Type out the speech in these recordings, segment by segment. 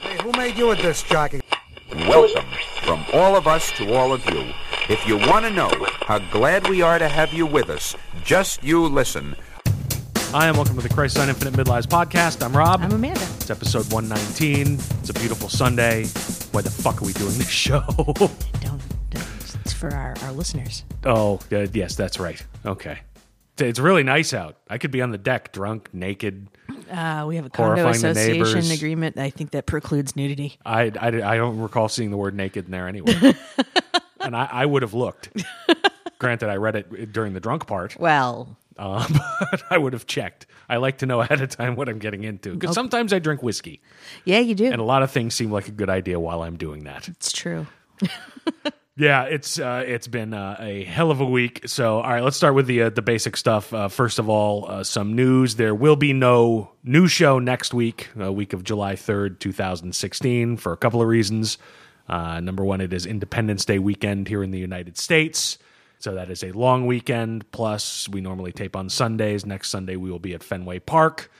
Hey, who made you a disc jockey? Welcome from all of us to all of you. If you want to know how glad we are to have you with us, just you listen. Hi, and welcome to the Crisis on Infinite Midlives podcast. I'm Rob. I'm Amanda. It's episode 119. It's a beautiful Sunday. Why the fuck are we doing this show? It's for our listeners. Oh, yes, that's right. Okay. It's really nice out. I could be on the deck drunk, naked. We have a condo association agreement. I think that precludes nudity. I don't recall seeing the word naked in there anyway. And I would have looked. Granted, I read it during the drunk part. Well... but I would have checked. I like to know ahead of time what I'm getting into. Because sometimes I drink whiskey. Yeah, you do. And a lot of things seem like a good idea while I'm doing that. It's true. Yeah, it's been a hell of a week. So, all right, let's start with the basic stuff. First of all, some news. There will be no new show next week, a week of July 3rd, 2016, for a couple of reasons. Number one, it is Independence Day weekend here in the United States. So that is a long weekend, plus we normally tape on Sundays. Next Sunday we will be at Fenway Park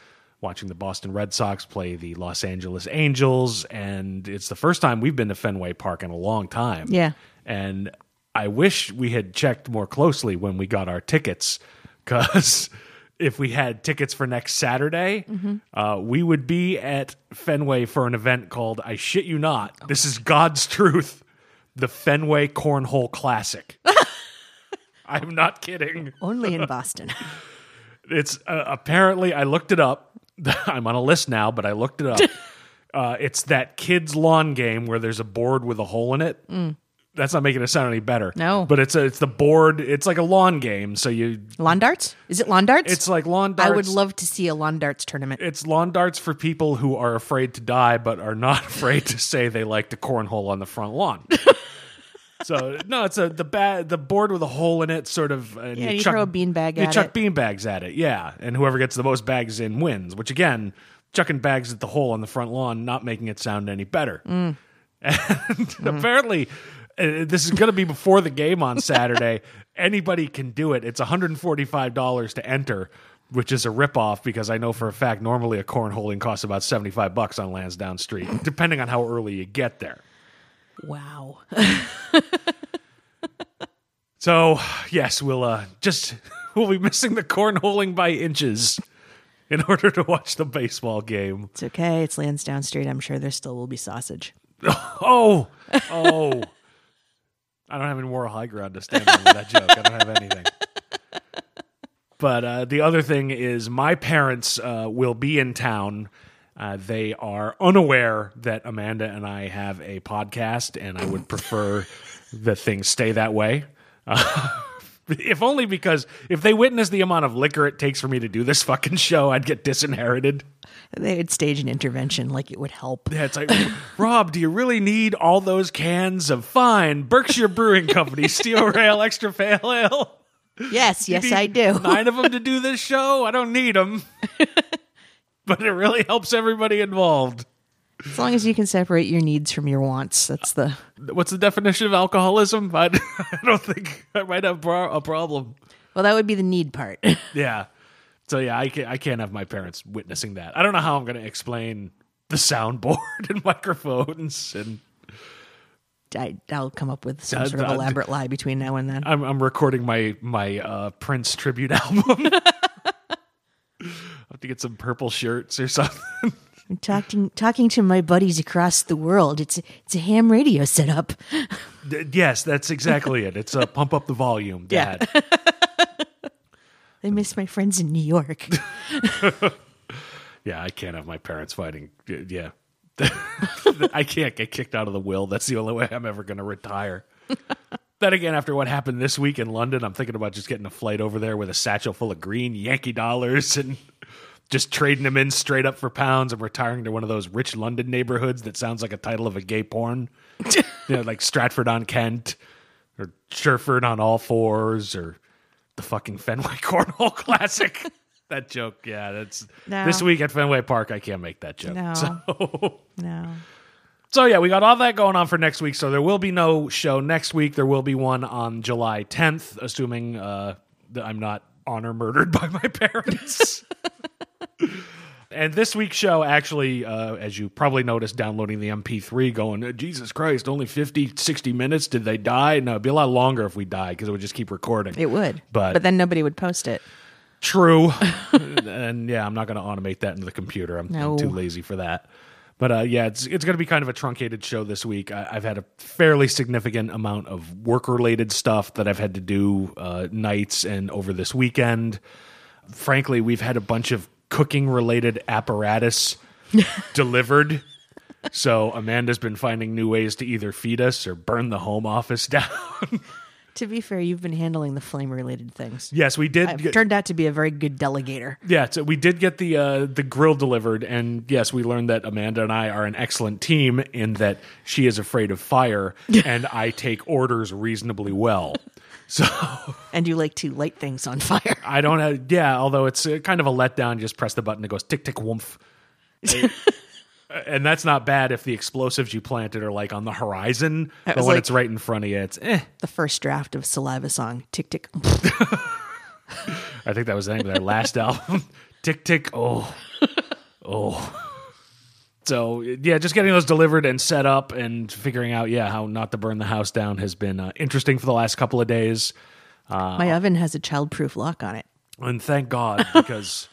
watching the Boston Red Sox play the Los Angeles Angels, and it's the first time we've been to Fenway Park in a long time. Yeah. And I wish we had checked more closely when we got our tickets, because if we had tickets for next Saturday, we would be at Fenway for an event called, I shit you not, this is God's truth, the Fenway Cornhole Classic. I'm not kidding. Only in Boston. It's apparently, I looked it up. I'm on a list now, but I looked it up. It's that kids' lawn game where there's a board with a hole in it. Mm. That's not making it sound any better. No. But it's the board. It's like a lawn game. So you... Lawn darts? Is it lawn darts? It's like lawn darts. I would love to see a lawn darts tournament. It's lawn darts for people who are afraid to die, but are not afraid to say they like the cornhole on the front lawn. So no, it's the board with a hole in it, sort of. And yeah, you throw a beanbag. You chuck beanbags at it, yeah, and whoever gets the most bags in wins. Which again, chucking bags at the hole on the front lawn, not making it sound any better. Mm. And apparently, this is going to be before the game on Saturday. Anybody can do it. It's $145 to enter, which is a ripoff because I know for a fact normally a cornholing costs about $75 on Lansdowne Street, depending on how early you get there. Wow. So, yes, we'll be missing the cornholing by inches in order to watch the baseball game. It's okay. It's Lansdowne Street. I'm sure there still will be sausage. Oh. I don't have any moral high ground to stand on with that joke. I don't have anything. But the other thing is my parents will be in town. They are unaware that Amanda and I have a podcast, and I would prefer that things stay that way. If only because if they witness the amount of liquor it takes for me to do this fucking show, I'd get disinherited. They would stage an intervention like it would help. Yeah, it's like, Rob, do you really need all those cans of fine Berkshire Brewing Company Steel Rail Extra Pale Ale? Yes, I do. 9 of them to do this show? I don't need them. But it really helps everybody involved. As long as you can separate your needs from your wants, that's the... What's the definition of alcoholism? I don't think I might have a problem. Well, that would be the need part. Yeah. So, yeah, I can't have my parents witnessing that. I don't know how I'm going to explain the soundboard and microphones and... I'll come up with some sort of elaborate lie between now and then. I'm recording my Prince tribute album. I'll have to get some purple shirts or something. I'm talking to my buddies across the world. It's a ham radio setup. Yes, that's exactly it. It's a pump up the volume, Dad. Yeah. I miss my friends in New York. Yeah, I can't have my parents fighting. Yeah. I can't get kicked out of the will. That's the only way I'm ever going to retire. Then again, after what happened this week in London, I'm thinking about just getting a flight over there with a satchel full of green Yankee dollars and just trading them in straight up for pounds and retiring to one of those rich London neighborhoods that sounds like a title of a gay porn. Like Stratford-on-Kent or Sherford-on-All-Fours or the fucking Fenway Cornhole Classic. That joke, yeah, that's... No. This week at Fenway Park, I can't make that joke. No. So yeah, we got all that going on for next week, so there will be no show next week. There will be one on July 10th, assuming that I'm not honor murdered by my parents. And this week's show, actually, as you probably noticed, downloading the MP3, going, Jesus Christ, only 50, 60 minutes? Did they die? No, it'd be a lot longer if we died, because it would just keep recording. It would. But then nobody would post it. True. And yeah, I'm not going to automate that into the computer. I'm too lazy for that. But yeah, it's going to be kind of a truncated show this week. I've had a fairly significant amount of work-related stuff that I've had to do nights and over this weekend. Frankly, we've had a bunch of cooking-related apparatus delivered. So Amanda's been finding new ways to either feed us or burn the home office down. To be fair, you've been handling the flame-related things. Yes, we did. I've turned out to be a very good delegator. Yeah, so we did get the grill delivered, and yes, we learned that Amanda and I are an excellent team in that she is afraid of fire, and I take orders reasonably well. So, and you like to light things on fire. I don't have, yeah, although it's kind of a letdown. You just press the button, it goes tick, tick, woomph. And that's not bad if the explosives you planted are like on the horizon, but when like it's right in front of you, it's eh. The first draft of Saliva song, tick tick. I think that was the name of their last album, tick tick. Oh, oh. So yeah, just getting those delivered and set up and figuring out how not to burn the house down has been interesting for the last couple of days. My oven has a childproof lock on it, and thank God, because.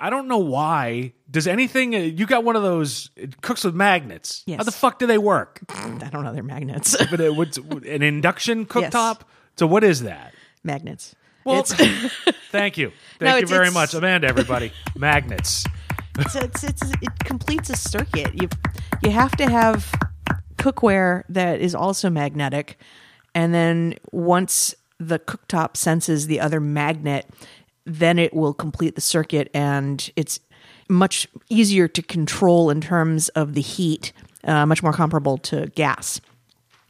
I don't know why. Does anything... You got one of those... It cooks with magnets. Yes. How the fuck do they work? I don't know. They're magnets. But what's an induction cooktop? Yes. So what is that? Magnets. Well, thank you. Thank you very much. Amanda, everybody. Magnets. It completes a circuit. You have to have cookware that is also magnetic. And then once the cooktop senses the other magnet... then it will complete the circuit, and it's much easier to control in terms of the heat, much more comparable to gas.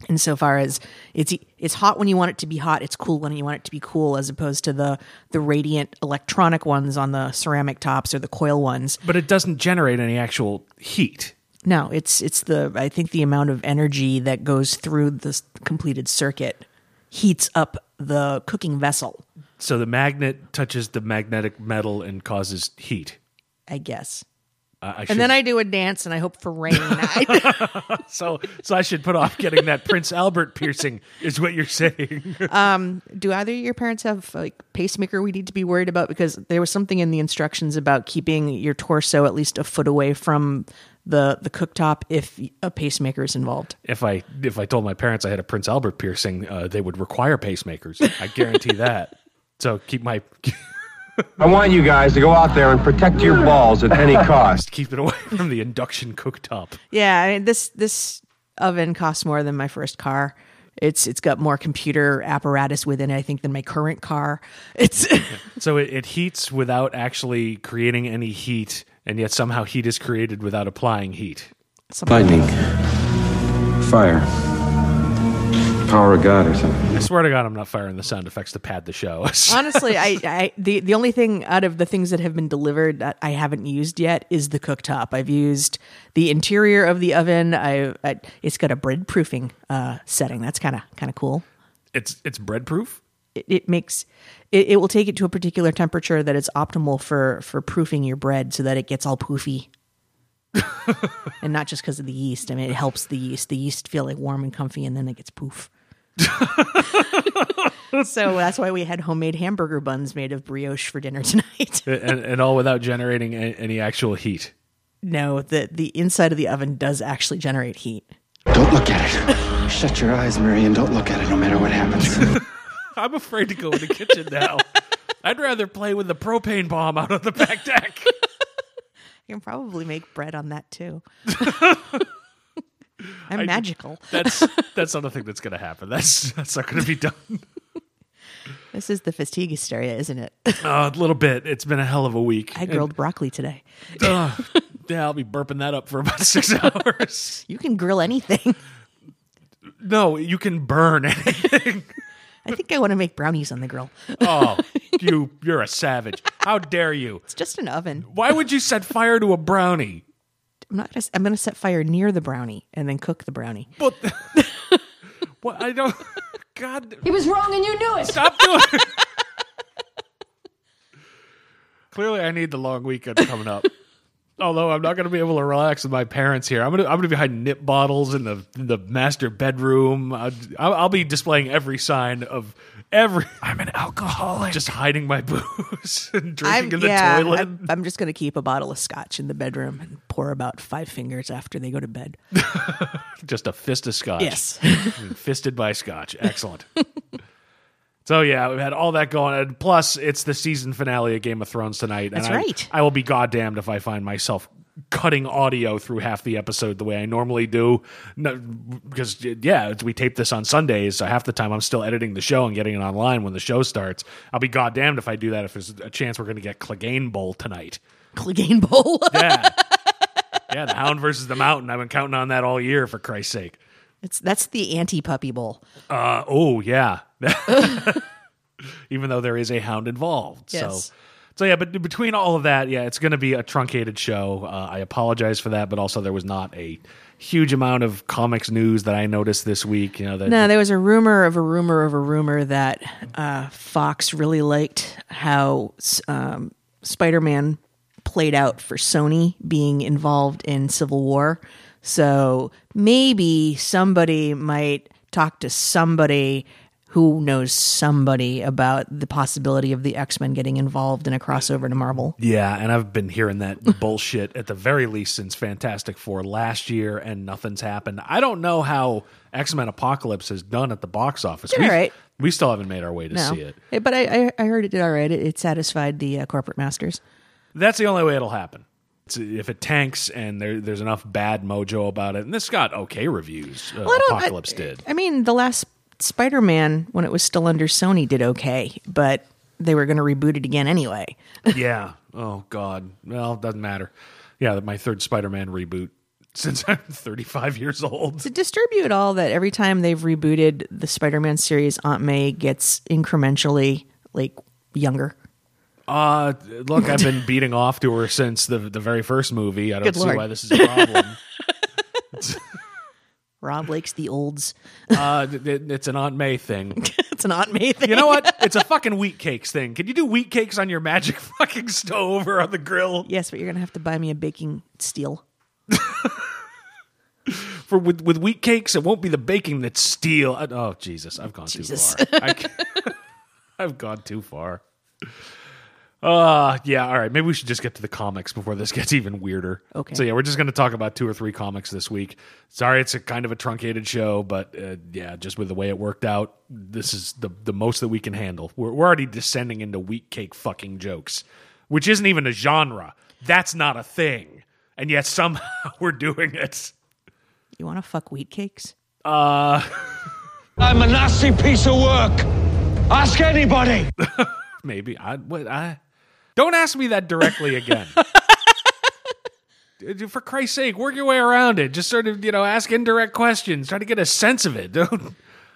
Insofar as it's hot when you want it to be hot, it's cool when you want it to be cool, as opposed to the radiant electronic ones on the ceramic tops or the coil ones. But it doesn't generate any actual heat. No, it's I think the amount of energy that goes through this completed circuit heats up the cooking vessel. So the magnet touches the magnetic metal and causes heat. I guess. And then I do a dance and I hope for rain. So I should put off getting that Prince Albert piercing is what you're saying. Do either of your parents have like pacemaker we need to be worried about? Because there was something in the instructions about keeping your torso at least a foot away from the cooktop if a pacemaker is involved. If I told my parents I had a Prince Albert piercing, they would require pacemakers. I guarantee that. So keep my... I want you guys to go out there and protect your balls at any cost. Keep it away from the induction cooktop. Yeah, I mean, this oven costs more than my first car. It's got more computer apparatus within it, I think, than my current car. So it heats without actually creating any heat, and yet somehow heat is created without applying heat. Lightning. Fire. Power of God or something. I swear to God, I'm not firing the sound effects to pad the show. Honestly, the only thing out of the things that have been delivered that I haven't used yet is the cooktop. I've used the interior of the oven. It's got a bread proofing setting. That's kind of cool. It's bread proof? It will take it to a particular temperature that is optimal for proofing your bread so that it gets all poofy. And not just because of the yeast. I mean, it helps the yeast. The yeast feel like warm and comfy, and then it gets poof. So that's why we had homemade hamburger buns made of brioche for dinner tonight. and all without generating any actual heat. No, the inside of the oven does actually generate heat. Don't look at it. Shut your eyes, Marian. Don't look at it no matter what happens. I'm afraid to go in the kitchen now. I'd rather play with the propane bomb out on the back deck. You can probably make bread on that too. I'm magical. That's not a thing that's going to happen. That's not going to be done. This is the fatigue hysteria, isn't it? A little bit. It's been a hell of a week. I grilled broccoli today. Yeah, I'll be burping that up for about 6 hours. You can grill anything. No, you can burn anything. I think I want to make brownies on the grill. Oh, you're a savage. How dare you? It's just an oven. Why would you set fire to a brownie? I'm going to set fire near the brownie and then cook the brownie. But well, I don't... God. He was wrong and you knew it. Stop doing it. Clearly, I need the long weekend coming up. Although I'm not going to be able to relax with my parents here. I'm going to be hiding nip bottles in the master bedroom. I'll be displaying every sign of I'm an alcoholic. Just hiding my booze and drinking in the toilet. I'm just going to keep a bottle of scotch in the bedroom and pour about five fingers after they go to bed. Just a fist of scotch. Yes. Fisted by scotch. Excellent. So yeah, we've had all that going on. Plus, it's the season finale of Game of Thrones tonight. That's right. I will be goddamned if I find myself cutting audio through half the episode the way I normally do. No, because, yeah, we tape this on Sundays, so half the time I'm still editing the show and getting it online when the show starts. I'll be goddamned if I do that if there's a chance we're going to get Clagane Bowl tonight. Clagane Bowl? Yeah. Yeah, the Hound versus the Mountain. I've been counting on that all year, for Christ's sake. That's the anti-puppy bowl. Oh, yeah. Even though there is a hound involved. Yes. So yeah, but between all of that, yeah, it's going to be a truncated show. I apologize for that, but also there was not a huge amount of comics news that I noticed this week. You know, there was a rumor of a rumor of a rumor that Fox really liked how Spider-Man played out for Sony being involved in Civil War. So maybe somebody might talk to somebody who knows somebody about the possibility of the X-Men getting involved in a crossover to Marvel. Yeah, and I've been hearing that bullshit at the very least since Fantastic Four last year, and nothing's happened. I don't know how X-Men Apocalypse has done at the box office. We still haven't made our way to see it. But I heard it did all right. It satisfied the corporate masters. That's the only way it'll happen. If it tanks and there's enough bad mojo about it. And this got okay reviews. Apocalypse did. I mean, the last Spider-Man, when it was still under Sony, did okay, but they were going to reboot it again anyway. Yeah. Oh, God. Well, it doesn't matter. Yeah, my third Spider-Man reboot since I'm 35 years old. To disturb you at all that every time they've rebooted the Spider-Man series, Aunt May gets incrementally, younger? Look, I've been beating off to her since the very first movie. I don't see why this is a problem. Rob likes the olds. It's an Aunt May thing. It's an Aunt May thing. You know what? It's a fucking wheat cakes thing. Can you do wheat cakes on your magic fucking stove or on the grill? Yes, but you're going to have to buy me a baking steel. For with wheat cakes, it won't be the baking that's steel. Oh, Jesus. I've gone too far. I've gone too far. Yeah, all right. Maybe we should just get to the comics before this gets even weirder. Okay. So yeah, we're just going to talk about two or three comics this week. Sorry, it's kind of a truncated show, but yeah, just with the way it worked out, this is the most that we can handle. We're already descending into wheat cake fucking jokes, which isn't even a genre. That's not a thing. And yet somehow we're doing it. You want to fuck wheat cakes? I'm a nasty piece of work. Ask anybody. Maybe. Don't ask me that directly again. For Christ's sake, work your way around it. Just sort of, ask indirect questions. Try to get a sense of it.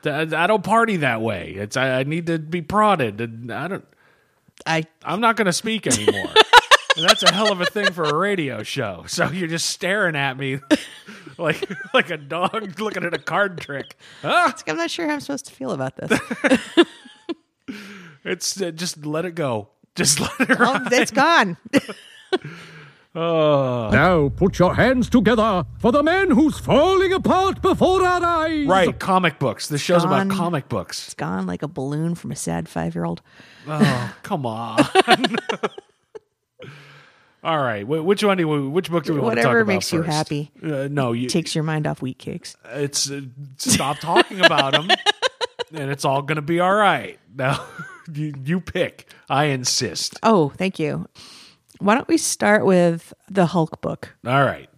I don't party that way. I need to be prodded. I'm not going to speak anymore. That's a hell of a thing for a radio show. So you're just staring at me like a dog looking at a card trick. Ah! I'm not sure how I'm supposed to feel about this. It's just let it go. Just let it ride. It's gone. Now put your hands together for the man who's falling apart before our eyes. Right, comic books. This show's about comic books. It's gone like a balloon from a sad 5-year-old. Oh, come on. All right, which book do we want to talk about? Whatever makes you happy. Takes your mind off wheat cakes. It's stop talking about them, and it's all going to be all right. Now. You pick. I insist. Oh, thank you. Why don't we start with the Hulk book? All right.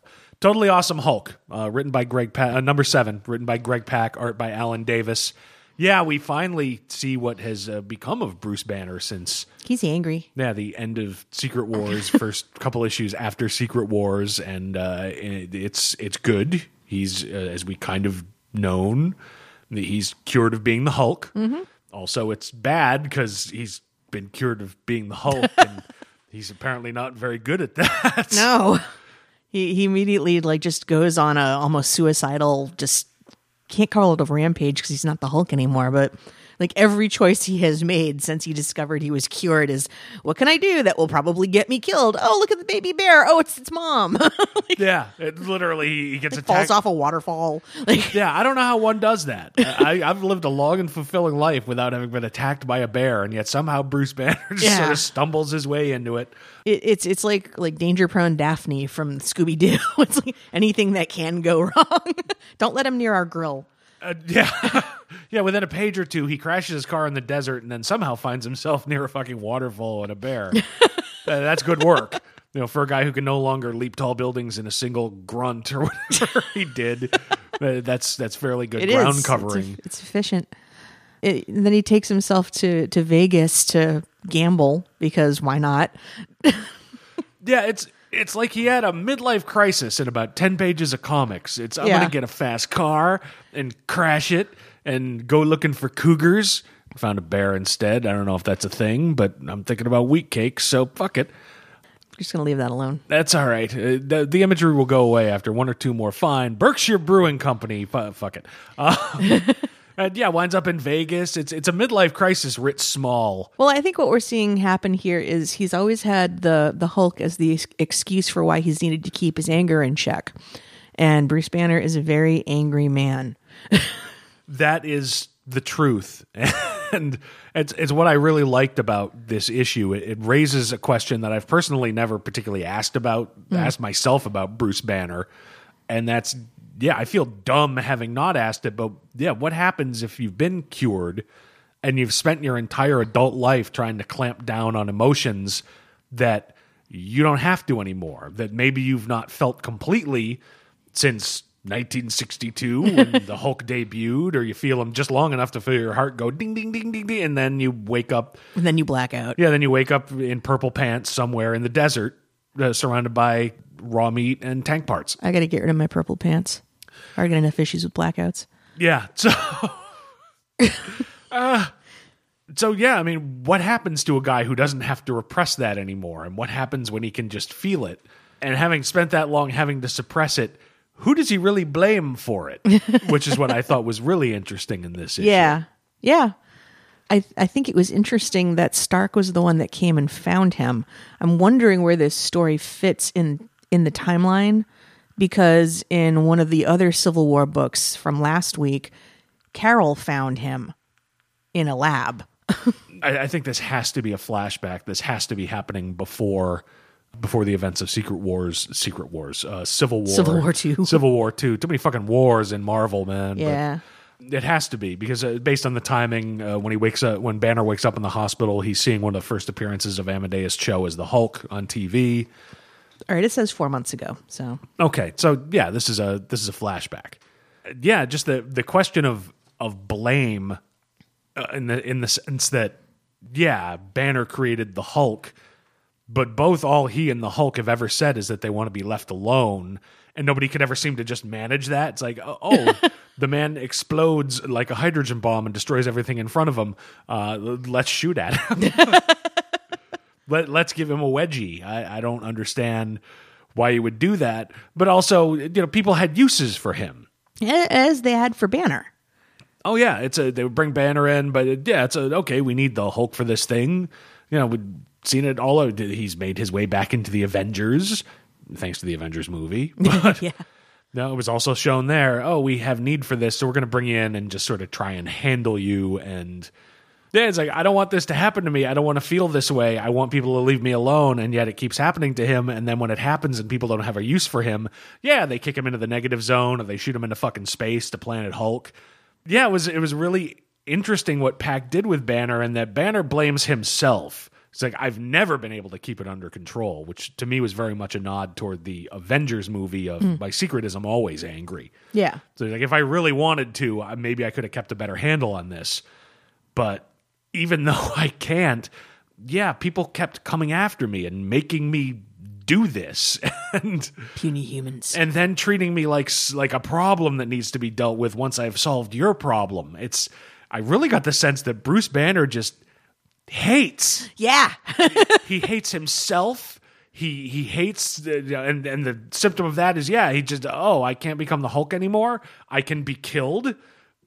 Totally Awesome Hulk, written by Greg Pak, number 7, written by Greg Pak, art by Alan Davis. Yeah, we finally see what has become of Bruce Banner since... He's angry. Yeah, the end of Secret Wars, first couple issues after Secret Wars, and it's good. He's, as we kind of known, he's cured of being the Hulk. Mm-hmm. Also, it's bad because he's been cured of being the Hulk, and he's apparently not very good at that. No. He immediately just goes on a almost suicidal, just can't call it a rampage because he's not the Hulk anymore, but Like every choice he has made since he discovered he was cured is, what can I do that will probably get me killed? Oh, look at the baby bear. Oh, it's its mom. Like, yeah, it literally he gets attacked. Falls off a waterfall. Like, yeah, I don't know how one does that. I've lived a long and fulfilling life without having been attacked by a bear, and yet somehow Bruce Banner just sort of stumbles his way into it. It's like danger-prone Daphne from Scooby-Doo. It's like anything that can go wrong. Don't let him near our grill. Yeah, within a page or two, he crashes his car in the desert and then somehow finds himself near a fucking waterfall and a bear. That's good work. You know, for a guy who can no longer leap tall buildings in a single grunt or whatever he did, that's fairly good covering. It's efficient. Then he takes himself to Vegas to gamble because why not? It's like he had a midlife crisis in about 10 pages of comics. It's, I'm going to get a fast car and crash it and go looking for cougars. I found a bear instead. I don't know if that's a thing, but I'm thinking about wheat cakes, so fuck it. I'm just going to leave that alone. That's all right. The imagery will go away after one or two more. Fine. Berkshire Brewing Company. Fuck it. And yeah, winds up in Vegas. It's a midlife crisis writ small. Well, I think what we're seeing happen here is he's always had the Hulk as the excuse for why he's needed to keep his anger in check. And Bruce Banner is a very angry man. That is the truth. And it's what I really liked about this issue. It raises a question that I've personally never particularly asked myself about Bruce Banner. And that's, yeah, I feel dumb having not asked it, but yeah, what happens if you've been cured and you've spent your entire adult life trying to clamp down on emotions that you don't have to anymore, that maybe you've not felt completely since 1962 when the Hulk debuted, or you feel them just long enough to feel your heart go ding, ding, ding, ding, ding, and then you wake up. And then you black out. Yeah, then you wake up in purple pants somewhere in the desert, surrounded by raw meat and tank parts. I got to get rid of my purple pants. I already got enough issues with blackouts. Yeah. So, yeah, I mean, what happens to a guy who doesn't have to repress that anymore? And what happens when he can just feel it? And having spent that long having to suppress it, who does he really blame for it? Which is what I thought was really interesting in this issue. Yeah. I think it was interesting that Stark was the one that came and found him. I'm wondering where this story fits in the timeline, because in one of the other Civil War books from last week, Carol found him in a lab. I think this has to be a flashback. This has to be happening before the events of Secret Wars, Civil War II. Civil War II. Too many fucking wars in Marvel, man. Yeah. But it has to be, because based on the timing, when Banner wakes up in the hospital, he's seeing one of the first appearances of Amadeus Cho as the Hulk on TV. All right, it says 4 months ago. So okay, so yeah, this is a flashback. Yeah, just the question of blame in the sense that Banner created the Hulk, but all he and the Hulk have ever said is that they want to be left alone. And nobody could ever seem to just manage that. It's like, the man explodes like a hydrogen bomb and destroys everything in front of him. Let's shoot at him. Let's give him a wedgie. I don't understand why you would do that. But also, people had uses for him. As they had for Banner. Oh, yeah. They would bring Banner in, but we need the Hulk for this thing. We'd seen it all over. He's made his way back into the Avengers, thanks to the Avengers movie. But no, it was also shown there, we have need for this, so we're going to bring you in and just sort of try and handle you. And it's like, I don't want this to happen to me. I don't want to feel this way. I want people to leave me alone, and yet it keeps happening to him. And then when it happens and people don't have a use for him, they kick him into the negative zone, or they shoot him into fucking space to Planet Hulk. Yeah, it was really interesting what Pak did with Banner, and that Banner blames himself. It's like, I've never been able to keep it under control, which to me was very much a nod toward the Avengers movie of my secret is I'm always angry. Yeah. So like, if I really wanted to, maybe I could have kept a better handle on this. But even though I can't, people kept coming after me and making me do this. And puny humans. And then treating me like a problem that needs to be dealt with once I've solved your problem. I really got the sense that Bruce Banner just hates. Yeah. he hates himself. He hates, and the symptom of that is, he just, I can't become the Hulk anymore. I can be killed.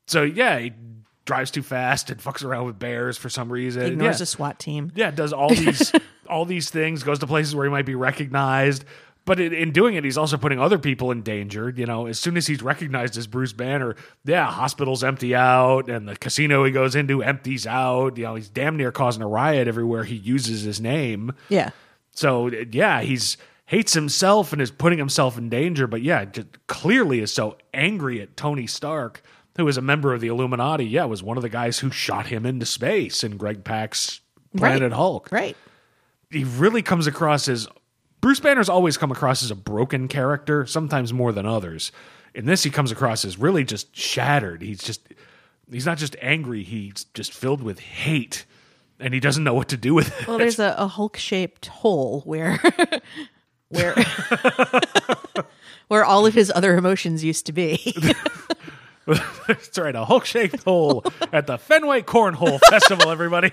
So he drives too fast and fucks around with bears for some reason. Ignores a SWAT team. Yeah, does all these all these things, goes to places where he might be recognized. But in doing it, he's also putting other people in danger. You know, as soon as he's recognized as Bruce Banner, hospitals empty out, and the casino he goes into empties out. You know, he's damn near causing a riot everywhere he uses his name. Yeah. So, yeah, he's hates himself and is putting himself in danger. But, yeah, just clearly is so angry at Tony Stark, who is a member of the Illuminati. Yeah, was one of the guys who shot him into space in Greg Pak's Planet Hulk. Right. He really comes across as... Bruce Banner's always come across as a broken character, sometimes more than others. In this, he comes across as really just shattered. He's not just angry, he's just filled with hate, and he doesn't know what to do with it. Well, there's a Hulk-shaped hole where all of his other emotions used to be. That's right, a Hulk-shaped hole at the Fenway Cornhole Festival, everybody.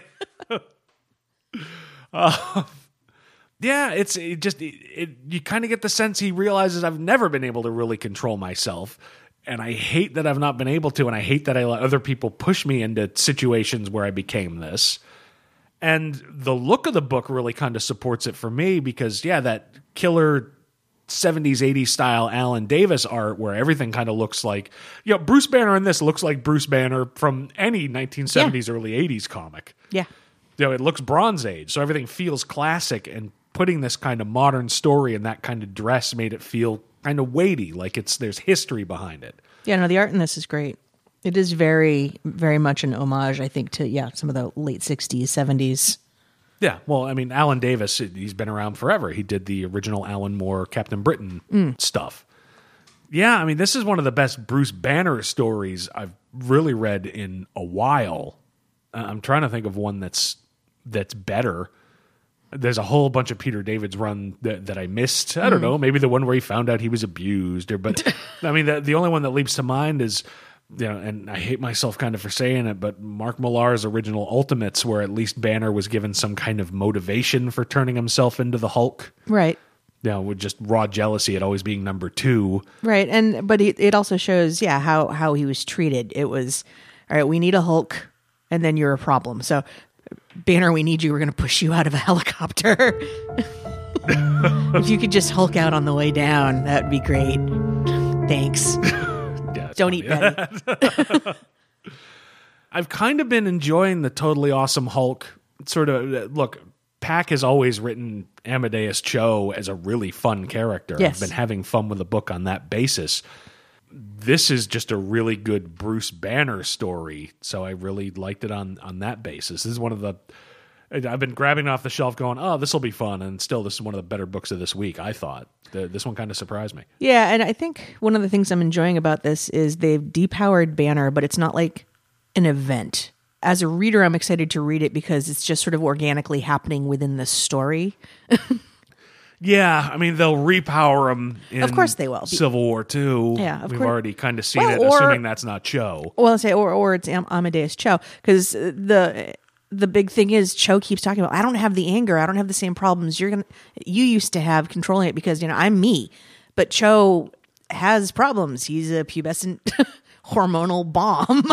Yeah, it you kind of get the sense he realizes I've never been able to really control myself, and I hate that I've not been able to, and I hate that I let other people push me into situations where I became this. And the look of the book really kind of supports it for me because, yeah, that killer 70s, 80s style Alan Davis art where everything kind of looks like, you know, Bruce Banner in this looks like Bruce Banner from any 1970s, early 80s comic. Yeah. You know, it looks Bronze Age, so everything feels classic, and putting this kind of modern story in that kind of dress made it feel kind of weighty, like there's history behind it. Yeah, no, the art in this is great. It is very, very much an homage, I think, to, some of the late 60s, 70s. Yeah, well, I mean, Alan Davis, he's been around forever. He did the original Alan Moore, Captain Britain stuff. Yeah, I mean, this is one of the best Bruce Banner stories I've really read in a while. I'm trying to think of one that's better. There's a whole bunch of Peter David's run that I missed. I don't know, maybe the one where he found out he was abused, but I mean, the only one that leaps to mind is, you know, and I hate myself kind of for saying it, but Mark Millar's original Ultimates, where at least Banner was given some kind of motivation for turning himself into the Hulk. Right. You know, with just raw jealousy at always being number two. Right. But it also shows, how he was treated. It was, all right, we need a Hulk and then you're a problem. So, Banner, we need you. We're going to push you out of a helicopter. If you could just Hulk out on the way down, that would be great. Thanks. Don't eat Betty. I've kind of been enjoying the Totally Awesome Hulk. Sort of, look, Pak has always written Amadeus Cho as a really fun character. Yes. I've been having fun with the book on that basis. This is just a really good Bruce Banner story, so I really liked it on that basis. This is one of the... I've been grabbing it off the shelf going, oh, this will be fun, and still this is one of the better books of this week, I thought. This one kind of surprised me. Yeah, and I think one of the things I'm enjoying about this is they've depowered Banner, but it's not like an event. As a reader, I'm excited to read it because it's just sort of organically happening within the story. Yeah, I mean, they'll repower him in of course they will. Civil War II. Yeah, of We've course. Already kind of seen it, assuming that's not Cho. Well, I'll say, or it's Amadeus Cho, because the big thing is Cho keeps talking about, I don't have the anger, I don't have the same problems you used to have controlling it because, you know, I'm me. But Cho has problems. He's a pubescent hormonal bomb.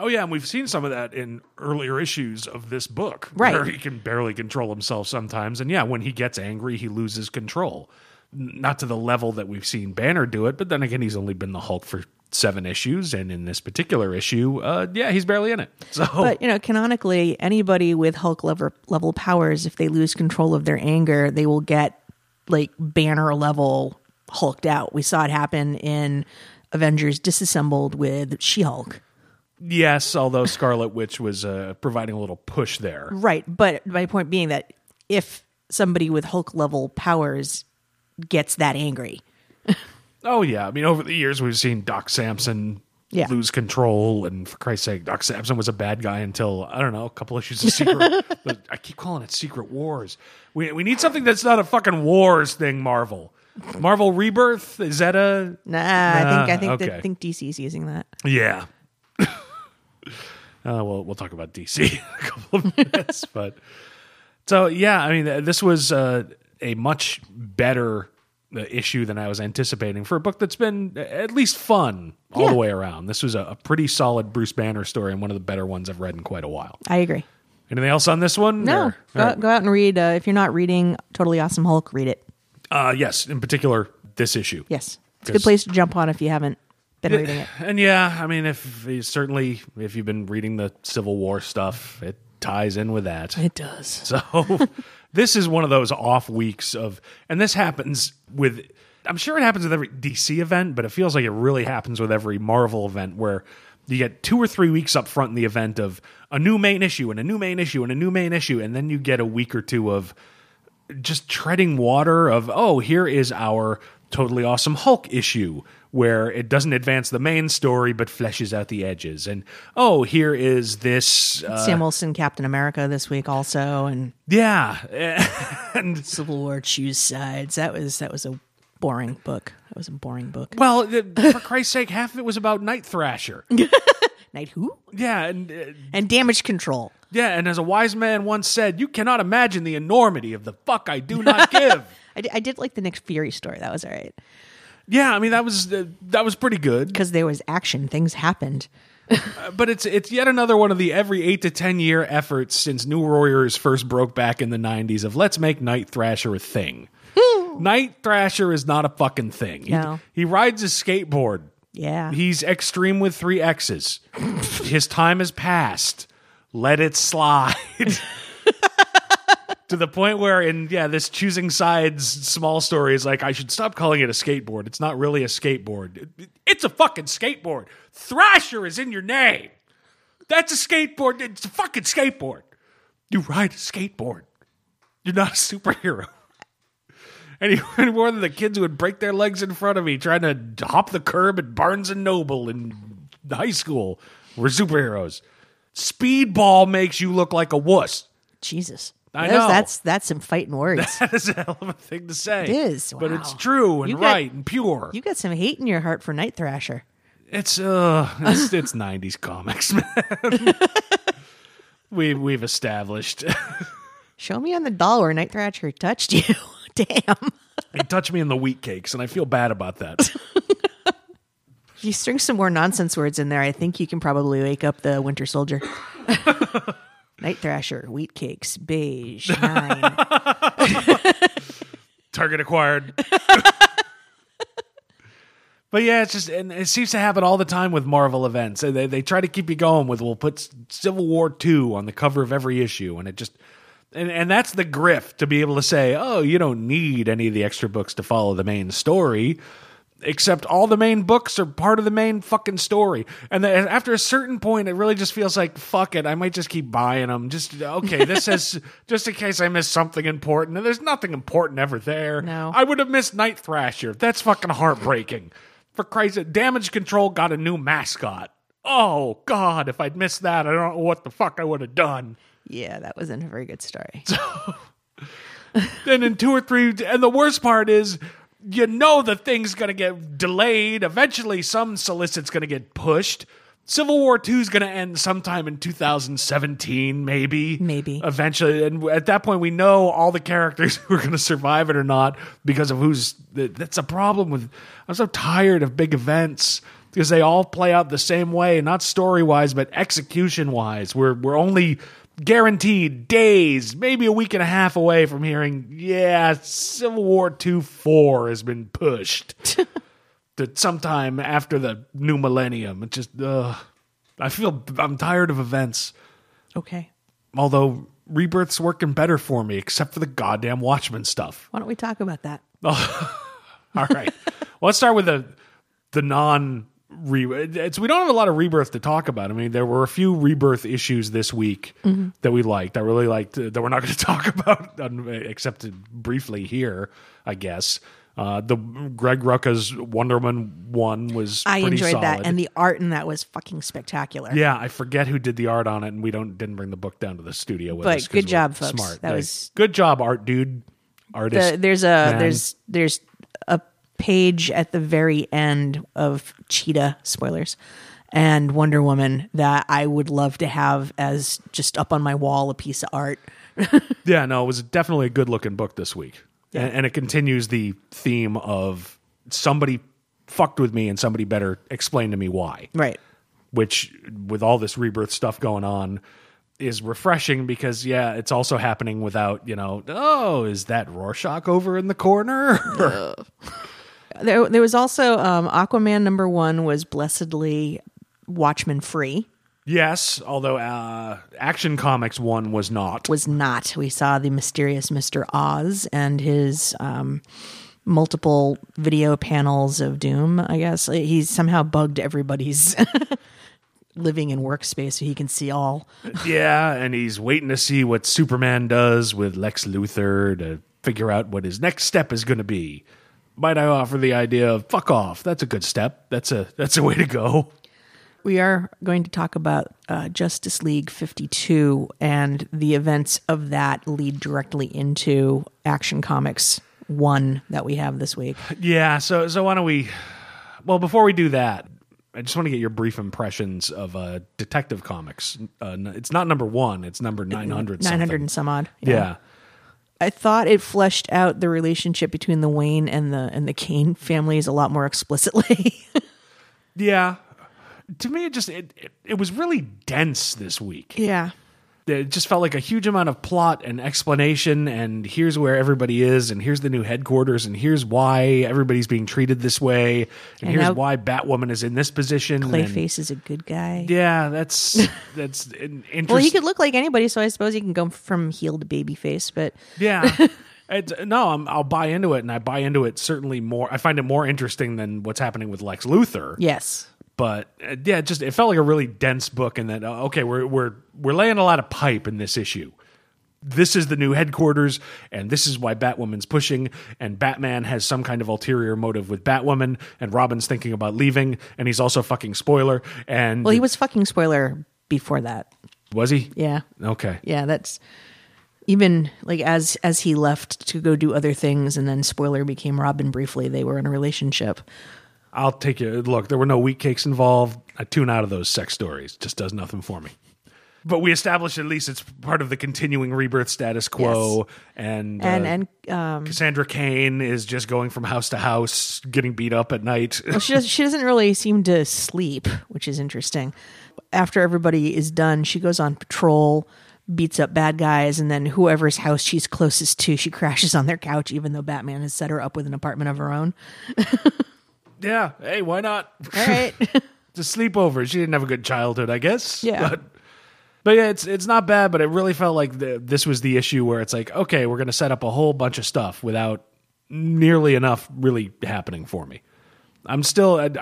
Oh, yeah, and we've seen some of that in earlier issues of this book, right, where he can barely control himself sometimes. And, yeah, when he gets angry, he loses control. Not to the level that we've seen Banner do it, but then again, he's only been the Hulk for 7 issues, and in this particular issue, he's barely in it. So, but, you know, canonically, anybody with Hulk-level powers, if they lose control of their anger, they will get, like, Banner-level Hulked out. We saw it happen in Avengers Disassembled with She-Hulk. Yes, although Scarlet Witch was providing a little push there. Right, but my point being that if somebody with Hulk-level powers gets that angry. Oh, yeah. I mean, over the years, we've seen Doc Samson lose control, and for Christ's sake, Doc Samson was a bad guy until, I don't know, a couple issues of Secret... I keep calling it Secret Wars. We need something that's not a fucking Wars thing, Marvel. Marvel Rebirth? Is that a... Nah, I think DC's using that. Yeah. We'll talk about DC in a couple of minutes, but so yeah, I mean, this was a much better issue than I was anticipating for a book that's been at least fun all the way around. This was a pretty solid Bruce Banner story and one of the better ones I've read in quite a while. I agree. Anything else on this one? No. Go out and read. If you're not reading Totally Awesome Hulk, read it. Yes, in particular, this issue. Yes. It's a good place to jump on if you haven't been reading it. And I mean, if you've been reading the Civil War stuff, it ties in with that. It does. So this is one of those off weeks of, and this happens with, I'm sure it happens with every DC event, but it feels like it really happens with every Marvel event where you get 2 or 3 weeks up front in the event of a new main issue and a new main issue and a new main issue. And then you get a week or two of just treading water of, oh, here is our Totally Awesome Hulk issue where it doesn't advance the main story but fleshes out the edges. And, oh, here is this... Sam Wilson, Captain America this week also. And yeah. And Civil War choose sides. That was a boring book. That was a boring book. Well, for Christ's sake, half of it was about Night Thrasher. Night who? Yeah. And Damage Control. Yeah, and as a wise man once said, you cannot imagine the enormity of the fuck I do not give. I did like the Nick Fury story. That was all right. Yeah, I mean, that was pretty good. Because there was action. Things happened. But it's yet another one of the every 8 to 10 year efforts since New Warriors first broke back in the 90s of let's make Night Thrasher a thing. Night Thrasher is not a fucking thing. No. He rides his skateboard. Yeah. He's extreme with 3 X's. His time has passed. Let it slide. To the point where this choosing sides small story is like, I should stop calling it a skateboard. It's not really a skateboard. It's a fucking skateboard. Thrasher is in your name. That's a skateboard. It's a fucking skateboard. You ride a skateboard. You're not a superhero. Any more than the kids who would break their legs in front of me trying to hop the curb at Barnes & Noble in high school were superheroes. Speedball makes you look like a wuss. Jesus. I know. That's some fighting words. That is a hell of a thing to say. It is. Wow. But it's true and right and pure. You got some hate in your heart for Night Thrasher. It's 90s comics, man. We've established. Show me on the doll where Night Thrasher touched you. Damn. It touched me in the wheat cakes, and I feel bad about that. If you string some more nonsense words in there, I think you can probably wake up the Winter Soldier. Night Thrasher, wheat cakes, beige, 9. Target acquired. But it's just, and it seems to happen all the time with Marvel events. They try to keep you going with, we'll put Civil War II on the cover of every issue, and it just, and that's the grift to be able to say, oh, you don't need any of the extra books to follow the main story. Except all the main books are part of the main fucking story. And then after a certain point, it really just feels like, fuck it, I might just keep buying them. This says, just in case I miss something important. And there's nothing important ever there. No. I would have missed Night Thrasher. That's fucking heartbreaking. For Christ's sake, Damage Control got a new mascot. Oh, God, if I'd missed that, I don't know what the fuck I would have done. Yeah, that wasn't a very good story. Then in 2 or 3, and the worst part is, you know the thing's going to get delayed. Eventually, some solicit's going to get pushed. Civil War II is going to end sometime in 2017, maybe. Maybe. Eventually. And at that point, we know all the characters who are going to survive it or not because of who's... That's a problem with... I'm so tired of big events because they all play out the same way, not story-wise, but execution-wise. We're only... guaranteed days, maybe a week and a half away from hearing, Civil War II 4 has been pushed to sometime after the new millennium. It just, I'm tired of events. Okay. Although Rebirth's working better for me, except for the goddamn Watchmen stuff. Why don't we talk about that? All right. Well, let's start with the we don't have a lot of Rebirth to talk about. I mean, there were a few Rebirth issues this week that we liked. I really liked that we're not going to talk about, except briefly here, I guess. The Greg Rucka's Wonder Woman one was pretty solid. I enjoyed that, and the art in that was fucking spectacular. Yeah, I forget who did the art on it, and we didn't bring the book down to the studio with us. But good job, folks. Smart. That was good job, art dude. Artist. There's a page at the very end of Cheetah, spoilers, and Wonder Woman that I would love to have as just up on my wall, a piece of art. It was definitely a good looking book this week. Yeah. And it continues the theme of somebody fucked with me and somebody better explain to me why. Right. Which, with all this rebirth stuff going on, is refreshing because, yeah, it's also happening without, you know, oh, is that Rorschach over in the corner? There was also Aquaman number 1 was blessedly Watchmen free. Yes, although Action Comics 1 was not. Was not. We saw the mysterious Mr. Oz and his multiple video panels of doom, I guess. He's somehow bugged everybody's living and workspace so he can see all. Yeah, and he's waiting to see what Superman does with Lex Luthor to figure out what his next step is going to be. Might I offer the idea of fuck off? That's a good step. That's a way to go. We are going to talk about Justice League 52, and the events of that lead directly into Action Comics 1 that we have this week. Yeah, so why don't we... Well, before we do that, I just want to get your brief impressions of Detective Comics. It's not number 1, it's number 900 something. 900 and some odd. Yeah. I thought it fleshed out the relationship between the Wayne and the Kane families a lot more explicitly. Yeah. To me, it was really dense this week. Yeah. It just felt like a huge amount of plot and explanation, and here's where everybody is, and here's the new headquarters, and here's why everybody's being treated this way, and here's why Batwoman is in this position. Clayface is a good guy. Yeah, that's an interesting... Well, he could look like anybody, so I suppose he can go from heel to babyface, but... Yeah. I'll buy into it, and I buy into it certainly more. I find it more interesting than what's happening with Lex Luthor. Yes. But yeah, it felt like a really dense book, and that okay, we're laying a lot of pipe in this issue. This is the new headquarters, and this is why Batwoman's pushing, and Batman has some kind of ulterior motive with Batwoman, and Robin's thinking about leaving, and he's also fucking Spoiler. And well, he was fucking Spoiler before that. Was he? Yeah. Okay. Yeah, that's even like as he left to go do other things, and then Spoiler became Robin briefly. They were in a relationship. I'll take you. Look, there were no wheat cakes involved. I tune out of those sex stories. Just does nothing for me. But we established at least it's part of the continuing rebirth status quo. Yes. And Cassandra Cain is just going from house to house, getting beat up at night. Well, she doesn't really seem to sleep, which is interesting. After everybody is done, she goes on patrol, beats up bad guys, and then whoever's house she's closest to, she crashes on their couch, even though Batman has set her up with an apartment of her own. Yeah. Hey, why not? All right. It's a sleepover. She didn't have a good childhood, I guess. Yeah. But yeah, it's not bad, but it really felt like this was the issue where it's like, okay, we're going to set up a whole bunch of stuff without nearly enough really happening for me. I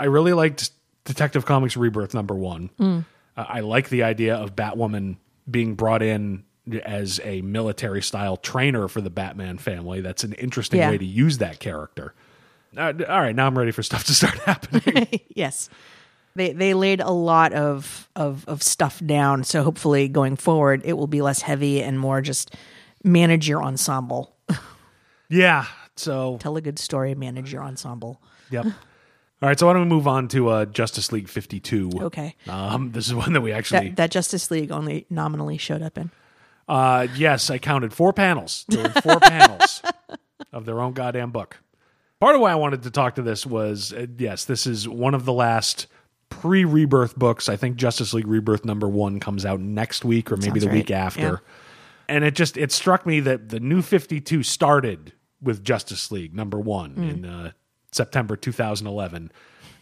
really liked Detective Comics Rebirth number 1. Mm. I like the idea of Batwoman being brought in as a military-style trainer for the Batman family. That's an interesting way to use that character. All right, now I'm ready for stuff to start happening. Yes. They laid a lot of stuff down, so hopefully going forward it will be less heavy and more just manage your ensemble. Yeah, so... Tell a good story, manage your ensemble. Yep. All right, so why don't we move on to Justice League 52. Okay. This is one that we actually... That Justice League only nominally showed up in. Yes, I counted 4 panels. There were 4 panels of their own goddamn book. Part of why I wanted to talk to this was, yes, this is one of the last pre-Rebirth books. I think Justice League Rebirth number 1 comes out next week or maybe week after. Yeah. And it struck me that the new 52 started with Justice League number 1 in September 2011.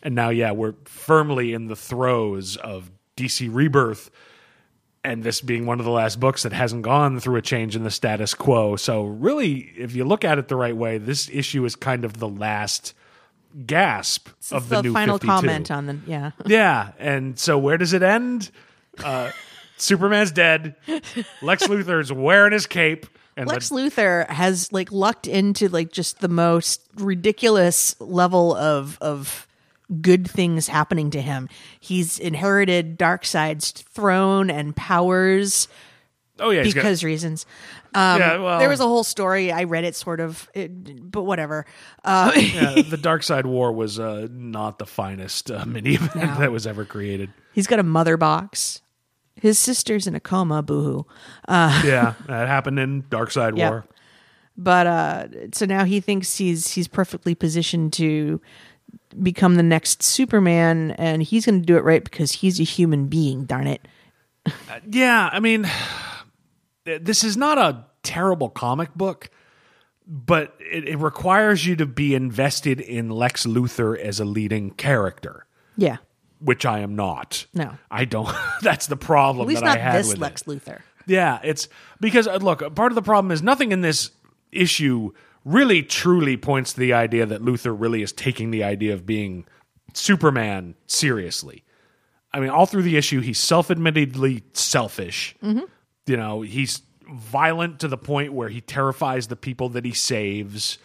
And now, yeah, we're firmly in the throes of DC Rebirth, and this being one of the last books that hasn't gone through a change in the status quo. So really, if you look at it the right way, this issue is kind of the last gasp of the new 52. This is the final comment on the, yeah. Yeah, and so where does it end? Superman's dead. Lex Luthor's wearing his cape. And Lex Luthor has like lucked into like just the most ridiculous level of good things happening to him. He's inherited Darkseid's throne and powers. Oh yeah, because reasons. There was a whole story. I read it sort of, but whatever. The Darkseid War was not the finest mini event that was ever created. He's got a mother box. His sister's in a coma. Boo hoo. Yeah, that happened in Darkseid War. But so now he thinks he's perfectly positioned to become the next Superman, and he's going to do it right because he's a human being, darn it. Yeah, I mean, this is not a terrible comic book, but it requires you to be invested in Lex Luthor as a leading character. Yeah. Which I am not. No. I don't. That's the problem that I had with it. At least not this Lex Luthor. Yeah, it's because, look, part of the problem is nothing in this issue really truly points to the idea that Luthor really is taking the idea of being Superman seriously. I mean, all through the issue, he's self-admittedly selfish. Mm-hmm. You know, he's violent to the point where he terrifies the people that he saves.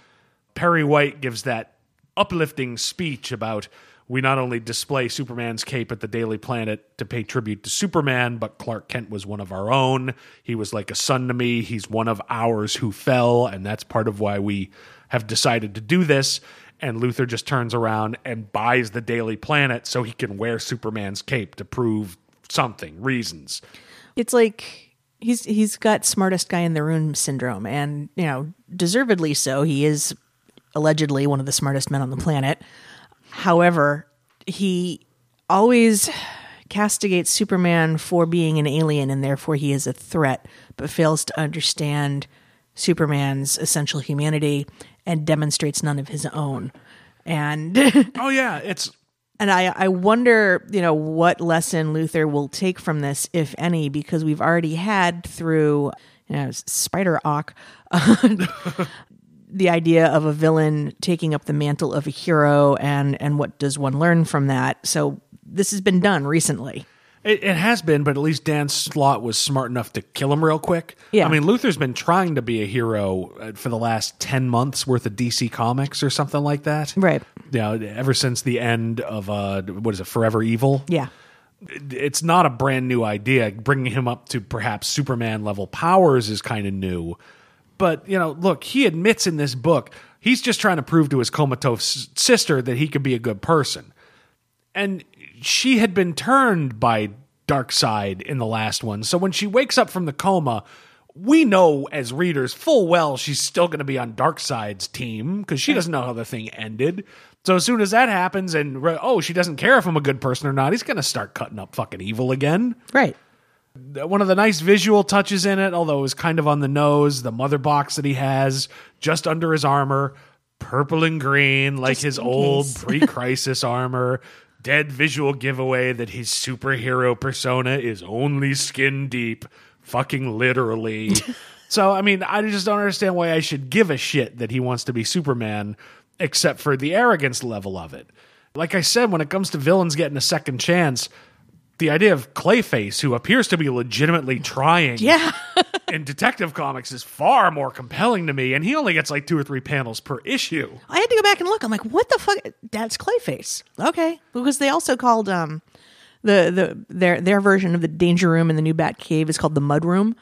Perry White gives that uplifting speech about, we not only display Superman's cape at the Daily Planet to pay tribute to Superman, but Clark Kent was one of our own. He was like a son to me. He's one of ours who fell, and that's part of why we have decided to do this. And Luthor just turns around and buys the Daily Planet so he can wear Superman's cape to prove something, reasons. It's like he's got smartest guy in the room syndrome, and you know, deservedly so. He is allegedly one of the smartest men on the planet. However, he always castigates Superman for being an alien and therefore he is a threat, but fails to understand Superman's essential humanity and demonstrates none of his own. And oh yeah, it's and I wonder, you know, what lesson Luthor will take from this, if any, because we've already had through, you know, Spider-Ock the idea of a villain taking up the mantle of a hero, and what does one learn from that? So this has been done recently. It has been, but at least Dan Slott was smart enough to kill him real quick. Yeah. I mean, Luthor's been trying to be a hero for the last 10 months worth of DC Comics or something like that. Right. Yeah, you know, ever since the end of, what is it, Forever Evil? Yeah. It's not a brand new idea. Bringing him up to perhaps Superman-level powers is kind of new. But, you know, look, he admits in this book, he's just trying to prove to his comatose sister that he could be a good person. And she had been turned by Darkseid in the last one. So when she wakes up from the coma, we know as readers full well she's still going to be on Darkseid's team because she doesn't know how the thing ended. So as soon as that happens and, oh, she doesn't care if I'm a good person or not, he's going to start cutting up fucking evil again. Right. One of the nice visual touches in it, although it was kind of on the nose, the mother box that he has just under his armor, purple and green, like just his old pre-crisis armor, dead visual giveaway that his superhero persona is only skin deep, fucking literally. So, I mean, I just don't understand why I should give a shit that he wants to be Superman, except for the arrogance level of it. Like I said, when it comes to villains getting a second chance, the idea of Clayface, who appears to be legitimately trying in Detective Comics, is far more compelling to me, and he only gets like 2 or 3 panels per issue. I had to go back and look. I'm like, what the fuck? That's Clayface. Okay. Because they also called their version of the Danger Room in the new Batcave is called the Mud Room.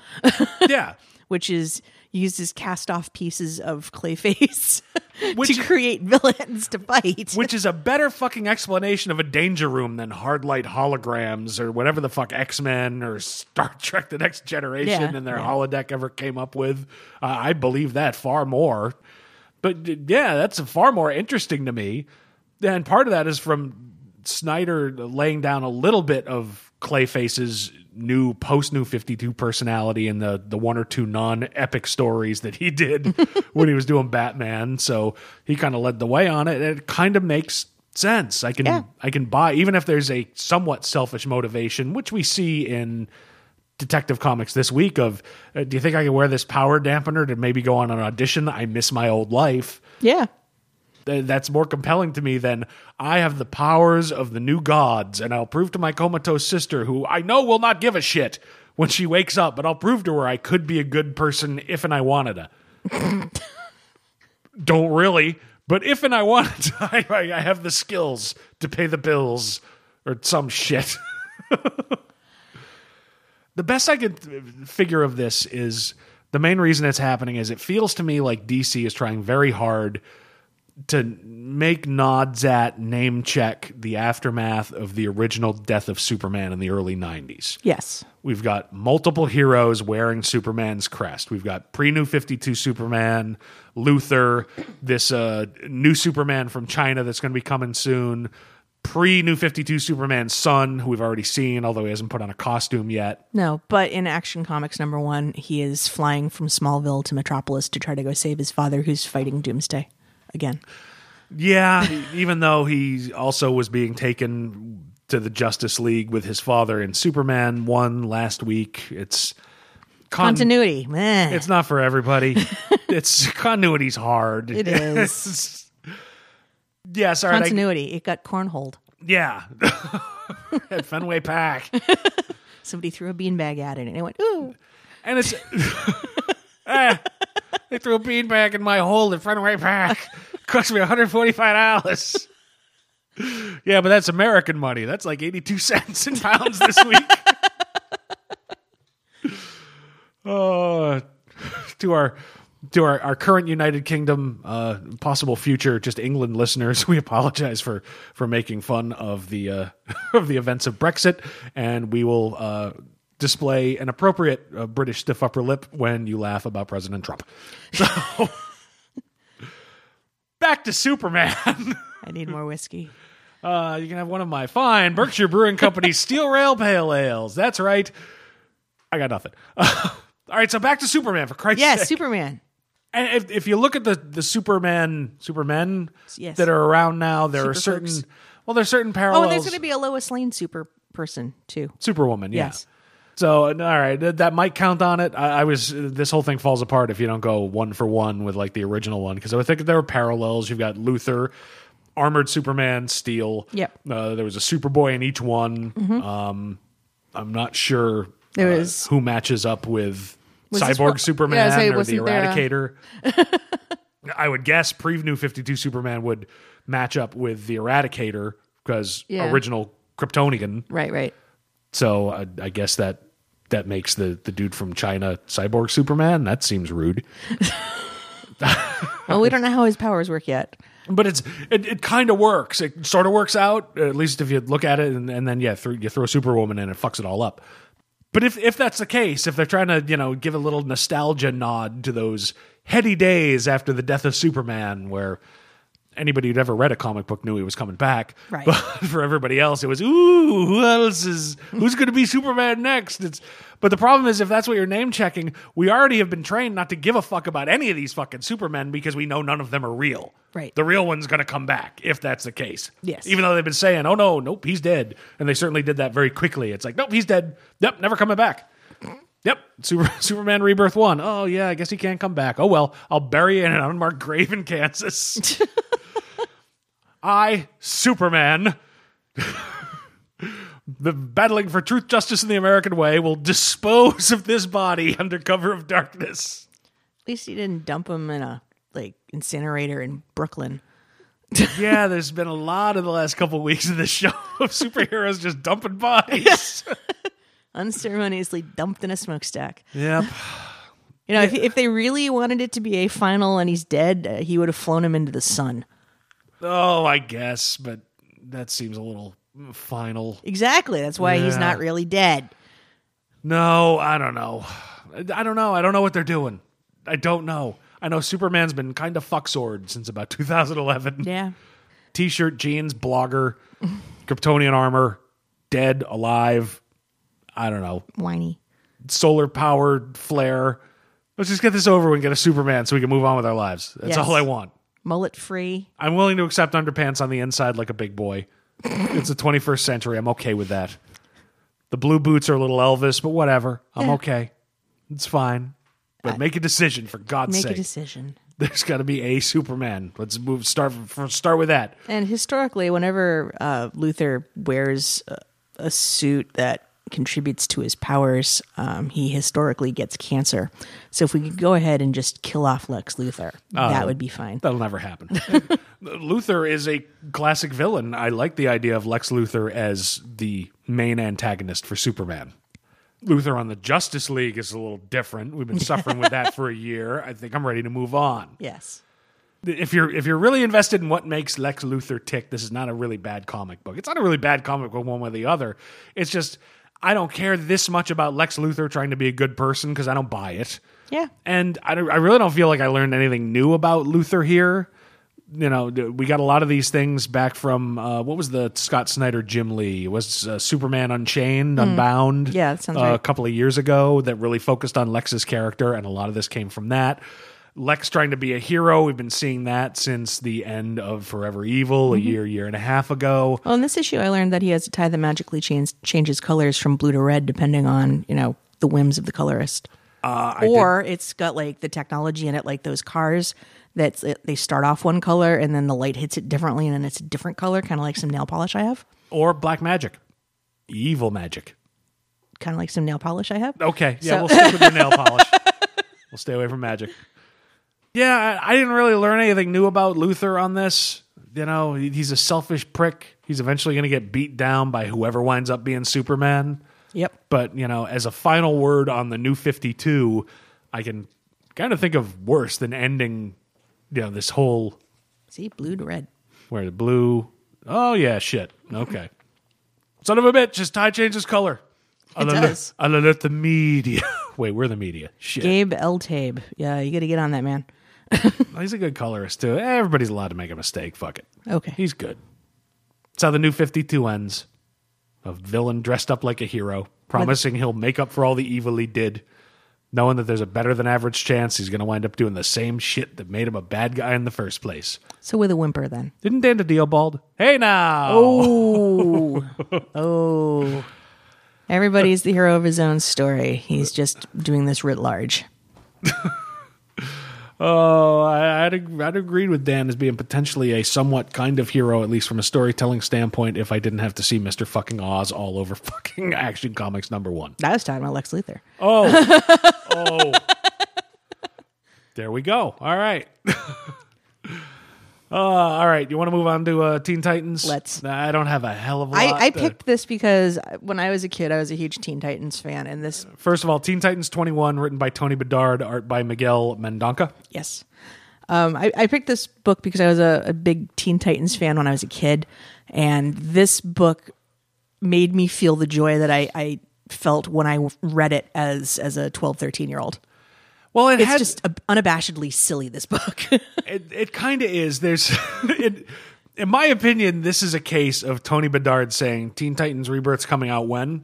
Yeah. Which is used as cast-off pieces of Clayface to create villains to fight. Which is a better fucking explanation of a danger room than hard light holograms or whatever the fuck X-Men or Star Trek The Next Generation and their holodeck ever came up with. I believe that far more. But yeah, that's far more interesting to me. And part of that is from Snyder laying down a little bit of Clayface's new post-New 52 personality in the 1 or 2 non-epic stories that he did when he was doing Batman. So he kind of led the way on it. And it kind of makes sense. I can buy, even if there's a somewhat selfish motivation, which we see in Detective Comics this week of, do you think I can wear this power dampener to maybe go on an audition? I miss my old life. Yeah. That's more compelling to me than I have the powers of the new gods and I'll prove to my comatose sister, who I know will not give a shit when she wakes up, but I'll prove to her I could be a good person if and I wanted to. Don't really, but if and I wanted to, I have the skills to pay the bills or some shit. The best I could figure of this is the main reason it's happening is it feels to me like DC is trying very hard to make nods at, name check the aftermath of the original death of Superman in the early 90s. Yes. We've got multiple heroes wearing Superman's crest. We've got pre-New 52 Superman, Luthor, this new Superman from China that's going to be coming soon, pre-New 52 Superman's son, who we've already seen, although he hasn't put on a costume yet. No, but in Action Comics number 1, he is flying from Smallville to Metropolis to try to go save his father, who's fighting Doomsday again. Yeah, even though he also was being taken to the Justice League with his father in Superman 1 last week. It's continuity. Meh. It's not for everybody. It's continuity's hard. It is. Yes, all right, continuity. It got cornholed. Yeah, at Fenway Park. Somebody threw a beanbag at it, and it went ooh. And it's they threw a beanbag in my hole at Fenway Park. Cost me $145. Yeah, but that's American money. That's like 82 cents in pounds this week. To our current United Kingdom, possible future, just England listeners, we apologize for making fun of the events of Brexit, and we will display an appropriate British stiff upper lip when you laugh about President Trump. So, back to Superman. I need more whiskey. You can have one of my fine Berkshire Brewing Company Steel Rail Pale Ales. That's right. I got nothing. All right, so back to Superman, for Christ's sake. Yeah, Superman. And if you look at the Supermen yes. that are around now, there are certain folks. Well, there's certain parallels. Oh, and there's going to be a Lois Lane super person too. Superwoman, yeah. Yes. So, all right, that might count on it. This whole thing falls apart if you don't go one for one with like the original one, because I would think there were parallels. You've got Luthor, armored Superman, Steel. Yep. There was a Superboy in each one. Mm-hmm. I'm not sure there is who matches up with. Was Cyborg Superman or the Eradicator. I would guess pre-New 52 Superman would match up with the Eradicator because original Kryptonian. Right. So I guess that makes the dude from China Cyborg Superman. That seems rude. Well, we don't know how his powers work yet. But it kind of works. It sort of works out, at least if you look at it, and then you throw Superwoman in, it fucks it all up. But if that's the case, if they're trying to, give a little nostalgia nod to those heady days after the death of Superman, where anybody who'd ever read a comic book knew he was coming back, right. But for everybody else, it was, who's going to be Superman next? But the problem is, if that's what you're name checking, we already have been trained not to give a fuck about any of these fucking Supermen because we know none of them are real. Right. The real one's going to come back, if that's the case. Yes. Even though they've been saying, oh, no, nope, he's dead. And they certainly did that very quickly. It's like, nope, he's dead. Yep, never coming back. Yep, Superman Rebirth 1. Oh, yeah, I guess he can't come back. Oh, well, I'll bury you in an unmarked grave in Kansas. I, Superman, the battling for truth, justice, and the American way, will dispose of this body under cover of darkness. At least he didn't dump him in a incinerator in Brooklyn. Yeah, there's been a lot of the last couple of weeks of this show of superheroes just dumping bodies. Unceremoniously dumped in a smokestack. Yep. If they really wanted it to be a final and he's dead, he would have flown him into the sun. Oh, I guess, but that seems a little final. Exactly. That's why he's not really dead. No, I don't know. I don't know what they're doing. I don't know. I know Superman's been kind of fucksword since about 2011. Yeah. T-shirt, jeans, blogger, Kryptonian armor, dead, alive, I don't know. Whiny. Solar-powered flare. Let's just get this over and get a Superman so we can move on with our lives. That's all I want. Mullet-free. I'm willing to accept underpants on the inside like a big boy. It's the 21st century. I'm okay with that. The blue boots are a little Elvis, but whatever. I'm okay. It's fine. But make a decision, for God's sake. Make a decision. There's got to be a Superman. Let's start with that. And historically, whenever Luthor wears a suit that contributes to his powers, he historically gets cancer. So if we could go ahead and just kill off Lex Luthor, that would be fine. That'll never happen. Luthor is a classic villain. I like the idea of Lex Luthor as the main antagonist for Superman. Luthor on the Justice League is a little different. We've been suffering with that for a year. I think I'm ready to move on. Yes. If you're really invested in what makes Lex Luthor tick, this is not a really bad comic book. It's not a really bad comic book one way or the other. It's just, I don't care this much about Lex Luthor trying to be a good person because I don't buy it. Yeah. And I really don't feel like I learned anything new about Luthor here. You know, we got a lot of these things back from, what was the Scott Snyder, Jim Lee? It was Superman Unchained, Unbound. Yeah, that sounds right. A couple of years ago that really focused on Lex's character, and a lot of this came from that. Lex trying to be a hero. We've been seeing that since the end of Forever Evil, a year and a half ago. Well, in this issue, I learned that he has a tie that magically changes colors from blue to red, depending on, you know, the whims of the colorist. It's got like the technology in it, like those cars that they start off one color and then the light hits it differently and then it's a different color, kind of like some nail polish I have. Or black magic. Evil magic. Kind of like some nail polish I have. Okay. Yeah, so. We'll stick with your nail polish. We'll stay away from magic. Yeah, I didn't really learn anything new about Luthor on this. You know, he's a selfish prick. He's eventually going to get beat down by whoever winds up being Superman. Yep. But, you know, as a final word on the New 52, I can kind of think of worse than ending, you know, this whole... See, blue to red. Where the blue... Oh, yeah, shit. Okay. Son of a bitch, his tie changes color. It does. I'll alert the media. Wait, we're the media. Shit. Gabe L. Tabe. Yeah, you got to get on that, man. He's a good colorist, too. Everybody's allowed to make a mistake. Fuck it. Okay. He's good. That's how the New 52 ends. A villain dressed up like a hero, promising he'll make up for all the evil he did, knowing that there's a better than average chance he's going to wind up doing the same shit that made him a bad guy in the first place. So with a whimper, then. Didn't Dan DiDio bald? Hey, now! Oh! Oh. Everybody's the hero of his own story. He's just doing this writ large. Oh, I'd agreed with Dan as being potentially a somewhat kind of hero, at least from a storytelling standpoint, if I didn't have to see Mr. fucking Oz all over fucking Action Comics #1. I was talking about Lex Luthor. Oh. Oh. There we go. All right. All right. You want to move on to Teen Titans? Let's. I don't have a hell of a lot. I picked this because when I was a kid, I was a huge Teen Titans fan. And this, first of all, Teen Titans 21, written by Tony Bedard, art by Miguel Mendonca. Yes. I picked this book because I was a big Teen Titans fan when I was a kid. And this book made me feel the joy that I felt when I read it as a 12, 13-year-old. Well, it's just unabashedly silly, this book. It kind of is. In my opinion, this is a case of Tony Bedard saying, Teen Titans Rebirth's coming out when?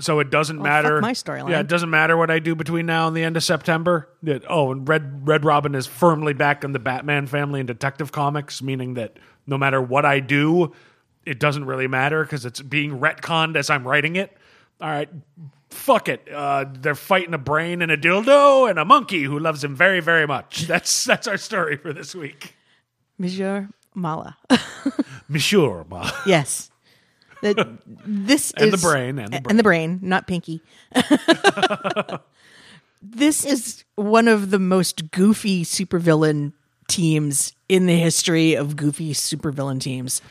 So it doesn't matter. Fuck my storyline. Yeah, it doesn't matter what I do between now and the end of September. And Red Robin is firmly back in the Batman family and Detective Comics, meaning that no matter what I do, it doesn't really matter because it's being retconned as I'm writing it. All right. Fuck it. They're fighting a brain and a dildo and a monkey who loves him very, very much. That's our story for this week. Monsieur Mala. Monsieur Mala. Yes. And the brain, not Pinky. This is one of the most goofy supervillain teams in the history of goofy supervillain teams.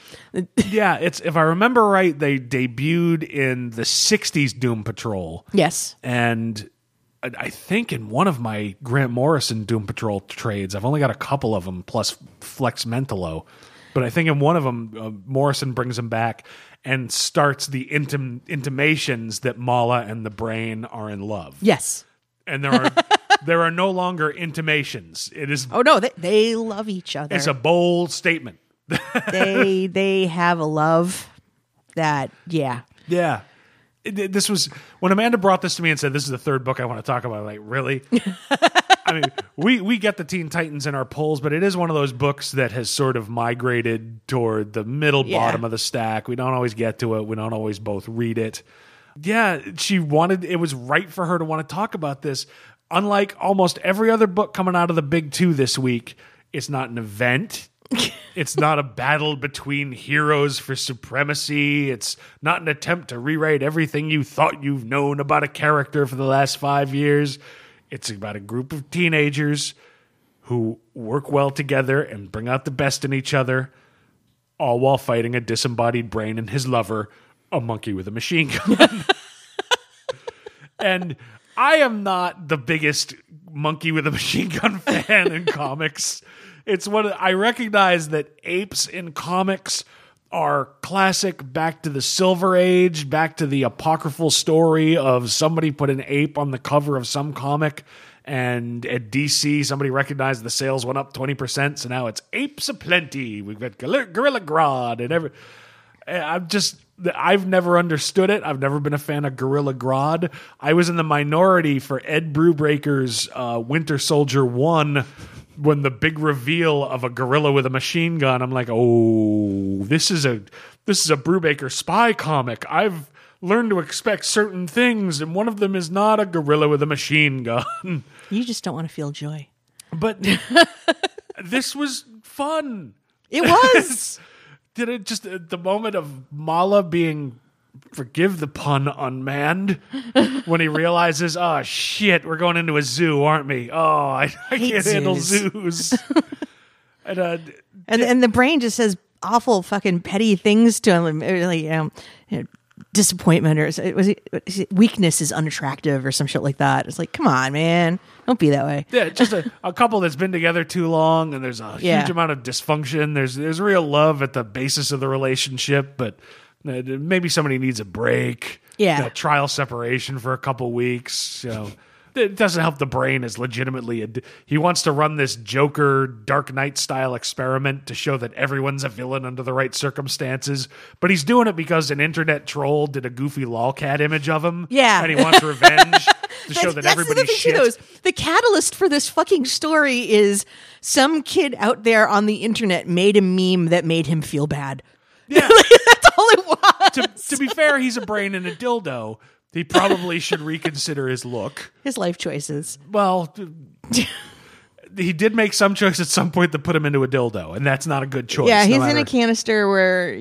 Yeah, it's, if I remember right, they debuted in the 60s Doom Patrol. Yes. And I think in one of my Grant Morrison Doom Patrol trades, I've only got a couple of them, plus Flex Mentolo. But I think in one of them, Morrison brings them back and starts the intimations that Mala and the Brain are in love. Yes. And there are... There are no longer intimations. It is. Oh no, they love each other. It's a bold statement. They have a love that, yeah. Yeah. This was when Amanda brought this to me and said, "This is the third book I want to talk about." I'm like, really? I mean, we get the Teen Titans in our polls, but it is one of those books that has sort of migrated toward the middle bottom of the stack. We don't always get to it. We don't always both read it. Yeah, it was right for her to want to talk about this. Unlike almost every other book coming out of the big two this week, it's not an event. It's not a battle between heroes for supremacy. It's not an attempt to rewrite everything you thought you've known about a character for the last 5 years. It's about a group of teenagers who work well together and bring out the best in each other, all while fighting a disembodied brain and his lover, a monkey with a machine gun. And I am not the biggest monkey with a machine gun fan in comics. It's what I recognize that apes in comics are classic back to the Silver Age, back to the apocryphal story of somebody put an ape on the cover of some comic, and at DC, somebody recognized the sales went up 20%, so now it's apes aplenty. We've got Gorilla Grodd and every. I've never understood it. I've never been a fan of Gorilla Grodd. I was in the minority for Ed Brubaker's Winter Soldier 1 when the big reveal of a gorilla with a machine gun. I'm like, oh, this is a Brubaker spy comic. I've learned to expect certain things, and one of them is not a gorilla with a machine gun. You just don't want to feel joy. But this was fun. It was. Did it just the moment of Mala being, forgive the pun, unmanned, when he realizes, oh shit, we're going into a zoo, aren't we? Oh, I can't handle zoos. and the brain just says awful fucking petty things to him, really disappointment or weakness is unattractive or some shit like that. It's like, come on, man, don't be that way. Yeah, just a couple that's been together too long, and there's a huge amount of dysfunction. There's real love at the basis of the relationship, but maybe somebody needs a break. Yeah, trial separation for a couple weeks. You know, it doesn't help the brain is legitimately. He wants to run this Joker, Dark Knight style experiment to show that everyone's a villain under the right circumstances, but he's doing it because an internet troll did a goofy lolcat image of him. Yeah, and he wants revenge. To show that everybody's shit. The catalyst for this fucking story is some kid out there on the internet made a meme that made him feel bad. Yeah. That's all it was. To be fair, he's a brain and a dildo. He probably should reconsider his look. His life choices. Well, he did make some choice at some point that put him into a dildo, and that's not a good choice. Yeah, he's in a canister where,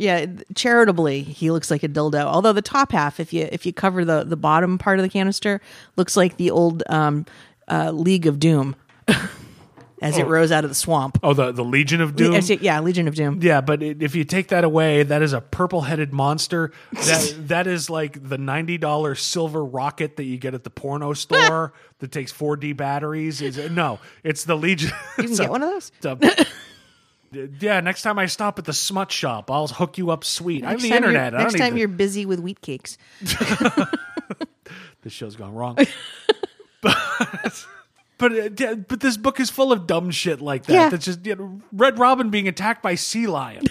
charitably, he looks like a dildo. Although the top half, if you cover the bottom part of the canister, looks like the old League of Doom as it rose out of the swamp. Oh, the Legion of Doom? Legion of Doom. Yeah, but if you take that away, that is a purple-headed monster. That is like the $90 silver rocket that you get at the porno store that takes 4D batteries. It's the Legion. You can get one of those? Next time I stop at the smut shop, I'll hook you up sweet. I have the internet. Next time you're busy with wheat cakes. This show's gone wrong. But this book is full of dumb shit like that. Yeah. That's just Red Robin being attacked by sea lions.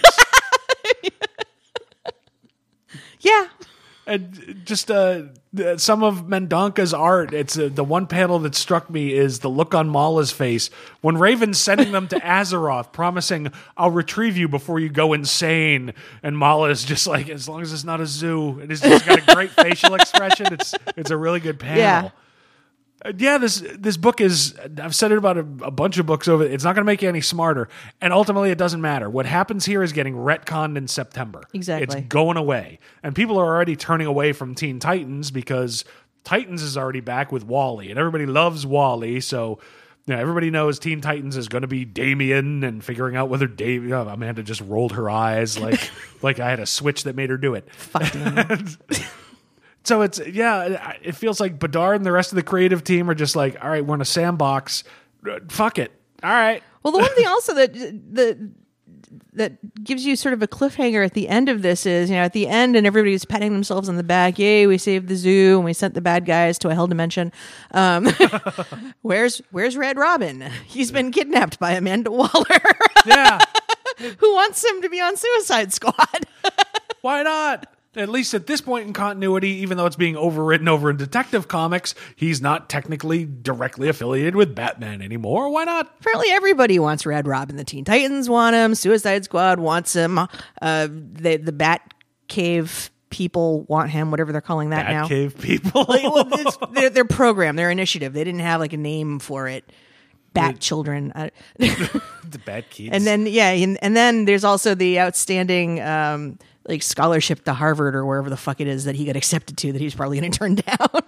Yeah. And just some of Mendonca's art, it's the one panel that struck me is the look on Mala's face when Raven's sending them to Azeroth, promising, I'll retrieve you before you go insane. And Mala is just like, as long as it's not a zoo. And it's just got a great facial expression. It's a really good panel. Yeah. Yeah, this book is, I've said it about a bunch of books over, it's not going to make you any smarter. And ultimately, it doesn't matter. What happens here is getting retconned in September. Exactly. It's going away. And people are already turning away from Teen Titans because Titans is already back with Wall-E. And everybody loves Wall-E, so everybody knows Teen Titans is going to be Damien and figuring out whether Amanda just rolled her eyes like I had a switch that made her do it. Fuck man. So it feels like Bedard and the rest of the creative team are just like, all right, we're in a sandbox. Fuck it. All right. Well, the one thing also that gives you sort of a cliffhanger at the end of this is, at the end and everybody's patting themselves on the back. Yay, we saved the zoo and we sent the bad guys to a hell dimension. Where's Red Robin? He's been kidnapped by Amanda Waller. Yeah. Who wants him to be on Suicide Squad? Why not? At least at this point in continuity, even though it's being overwritten over in Detective Comics, he's not technically directly affiliated with Batman anymore. Why not? Apparently everybody wants Red Robin. The Teen Titans want him. Suicide Squad wants him. The Batcave people want him, whatever they're calling that now. Batcave people? It's their program, their initiative. They didn't have like a name for it. Bat children. The Bat kids. And then, and then there's also the outstanding... like scholarship to Harvard or wherever the fuck it is that he got accepted to that he's probably going to turn down.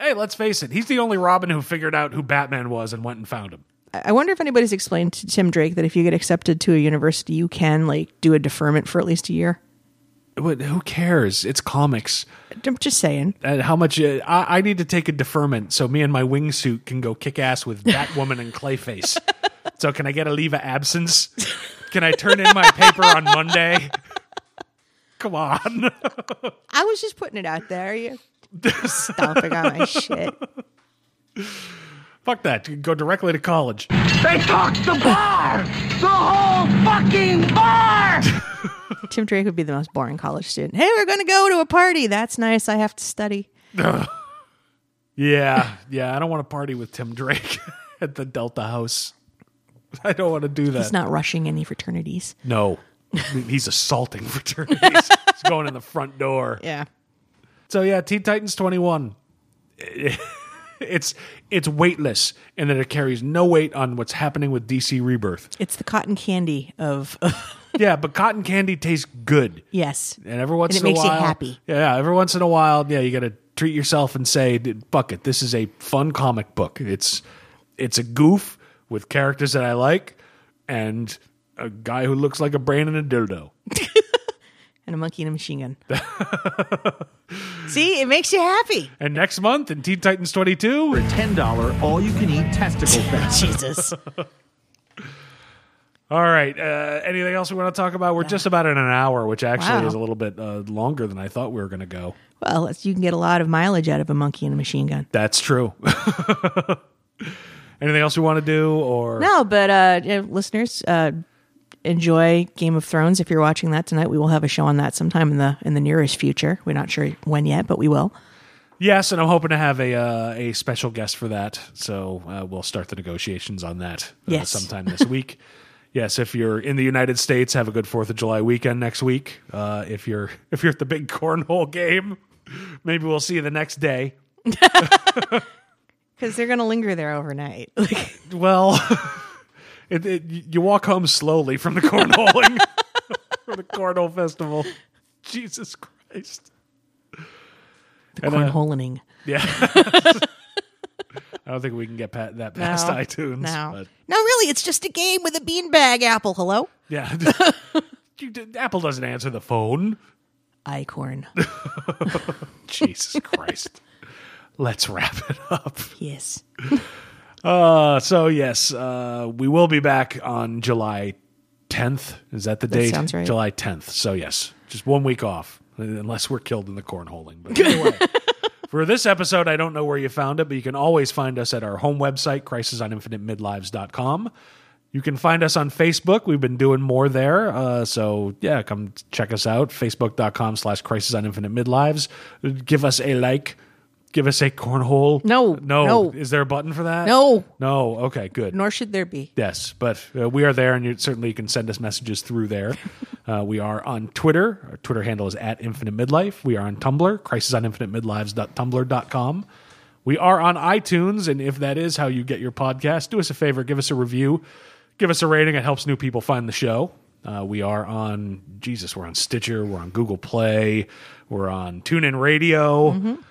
Hey, let's face it. He's the only Robin who figured out who Batman was and went and found him. I wonder if anybody's explained to Tim Drake that if you get accepted to a university, you can do a deferment for at least a year. Who cares? It's comics. I'm just saying. And how much I need to take a deferment so me and my wingsuit can go kick ass with Batwoman and Clayface. So can I get a leave of absence? Can I turn in my paper on Monday? Come on. I was just putting it out there. You're stomping on my shit. Fuck that. You can go directly to college. They talked the bar. The whole fucking bar. Tim Drake would be the most boring college student. Hey, we're going to go to a party. That's nice. I have to study. Yeah. I don't want to party with Tim Drake at the Delta House. I don't want to do that. He's not rushing any fraternities. No. He's assaulting fraternities. He's going in the front door. Yeah. So, yeah, Teen Titans 21. It's weightless in that it carries no weight on what's happening with DC Rebirth. It's the cotton candy of... Yeah, but cotton candy tastes good. Yes. And every once in a while... it makes you happy. Yeah, every once in a while, yeah, you got to treat yourself and say, fuck it, this is a fun comic book. It's a goof with characters that I like and a guy who looks like a brain and a dildo. And a monkey and a machine gun. See, it makes you happy. And next month in Teen Titans 22... for $10 all-you-can-eat testicle fest. Jesus. All right. Anything else we want to talk about? We're just about in an hour, which actually is a little bit longer than I thought we were going to go. Well, you can get a lot of mileage out of a monkey and a machine gun. That's true. Anything else we want to do? Or no, but listeners, enjoy Game of Thrones. If you're watching that tonight, we will have a show on that sometime in the nearest future. We're not sure when yet, but we will. Yes, and I'm hoping to have a special guest for that. So we'll start the negotiations on that sometime this week. Yes, if you're in the United States, have a good 4th of July weekend next week. If you're at the big cornhole game, maybe we'll see you the next day. Because they're going to linger there overnight. Well, you walk home slowly from the cornholing, from the cornhole festival. Jesus Christ. The cornholing. Yeah. I don't think we can get that past iTunes. No, really, it's just a game with a beanbag, Apple. Hello? Yeah. Apple doesn't answer the phone. Icorn. Jesus Christ. Let's wrap it up. Yes. So, yes, we will be back on July 10th. Is that the date? Sounds right. July 10th. So, yes, just 1 week off, unless we're killed in the cornholing. But anyway. For this episode, I don't know where you found it, but you can always find us at our home website, crisisoninfinitemidlives.com. You can find us on Facebook. We've been doing more there. So, yeah, come check us out, facebook.com/crisisoninfinitemidlives. Give us a like. Give us a cornhole. No. Is there a button for that? No. Okay, good. Nor should there be. Yes, but we are there, and you can send us messages through there. We are on Twitter. Our Twitter handle is @InfiniteMidlife. We are on Tumblr, crisisoninfinitemidlives.tumblr.com. We are on iTunes, and if that is how you get your podcast, do us a favor, give us a review, give us a rating. It helps new people find the show. We are on, we're on Stitcher, we're on Google Play, we're on TuneIn Radio. Mm-hmm.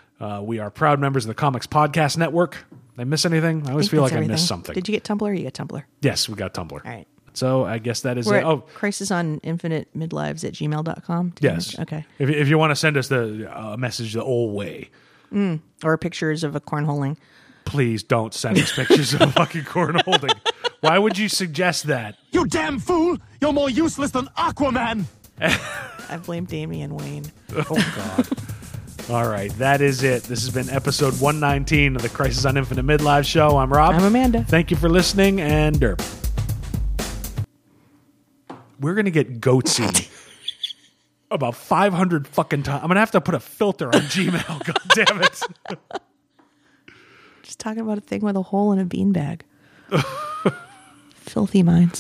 We are proud members of the Comics Podcast Network. Did I miss anything? I always feel like I missed something. Did you get Tumblr or you got Tumblr? Yes, we got Tumblr. All right. So I guess that is it. Oh, crisisoninfinitemidlives@gmail.com. Yes. Okay. If you want to send us the message the old way. Or pictures of a cornholing. Please don't send us pictures of a fucking cornholing. Why would you suggest that? You damn fool! You're more useless than Aquaman! I blame Damian Wayne. Oh, God. All right, that is it. This has been episode 119 of the Crisis on Infinite Midlife show. I'm Rob. I'm Amanda. Thank you for listening, and derp. We're going to get goatsy about 500 fucking times. I'm going to have to put a filter on Gmail. God damn it. Just talking about a thing with a hole in a beanbag. Filthy minds.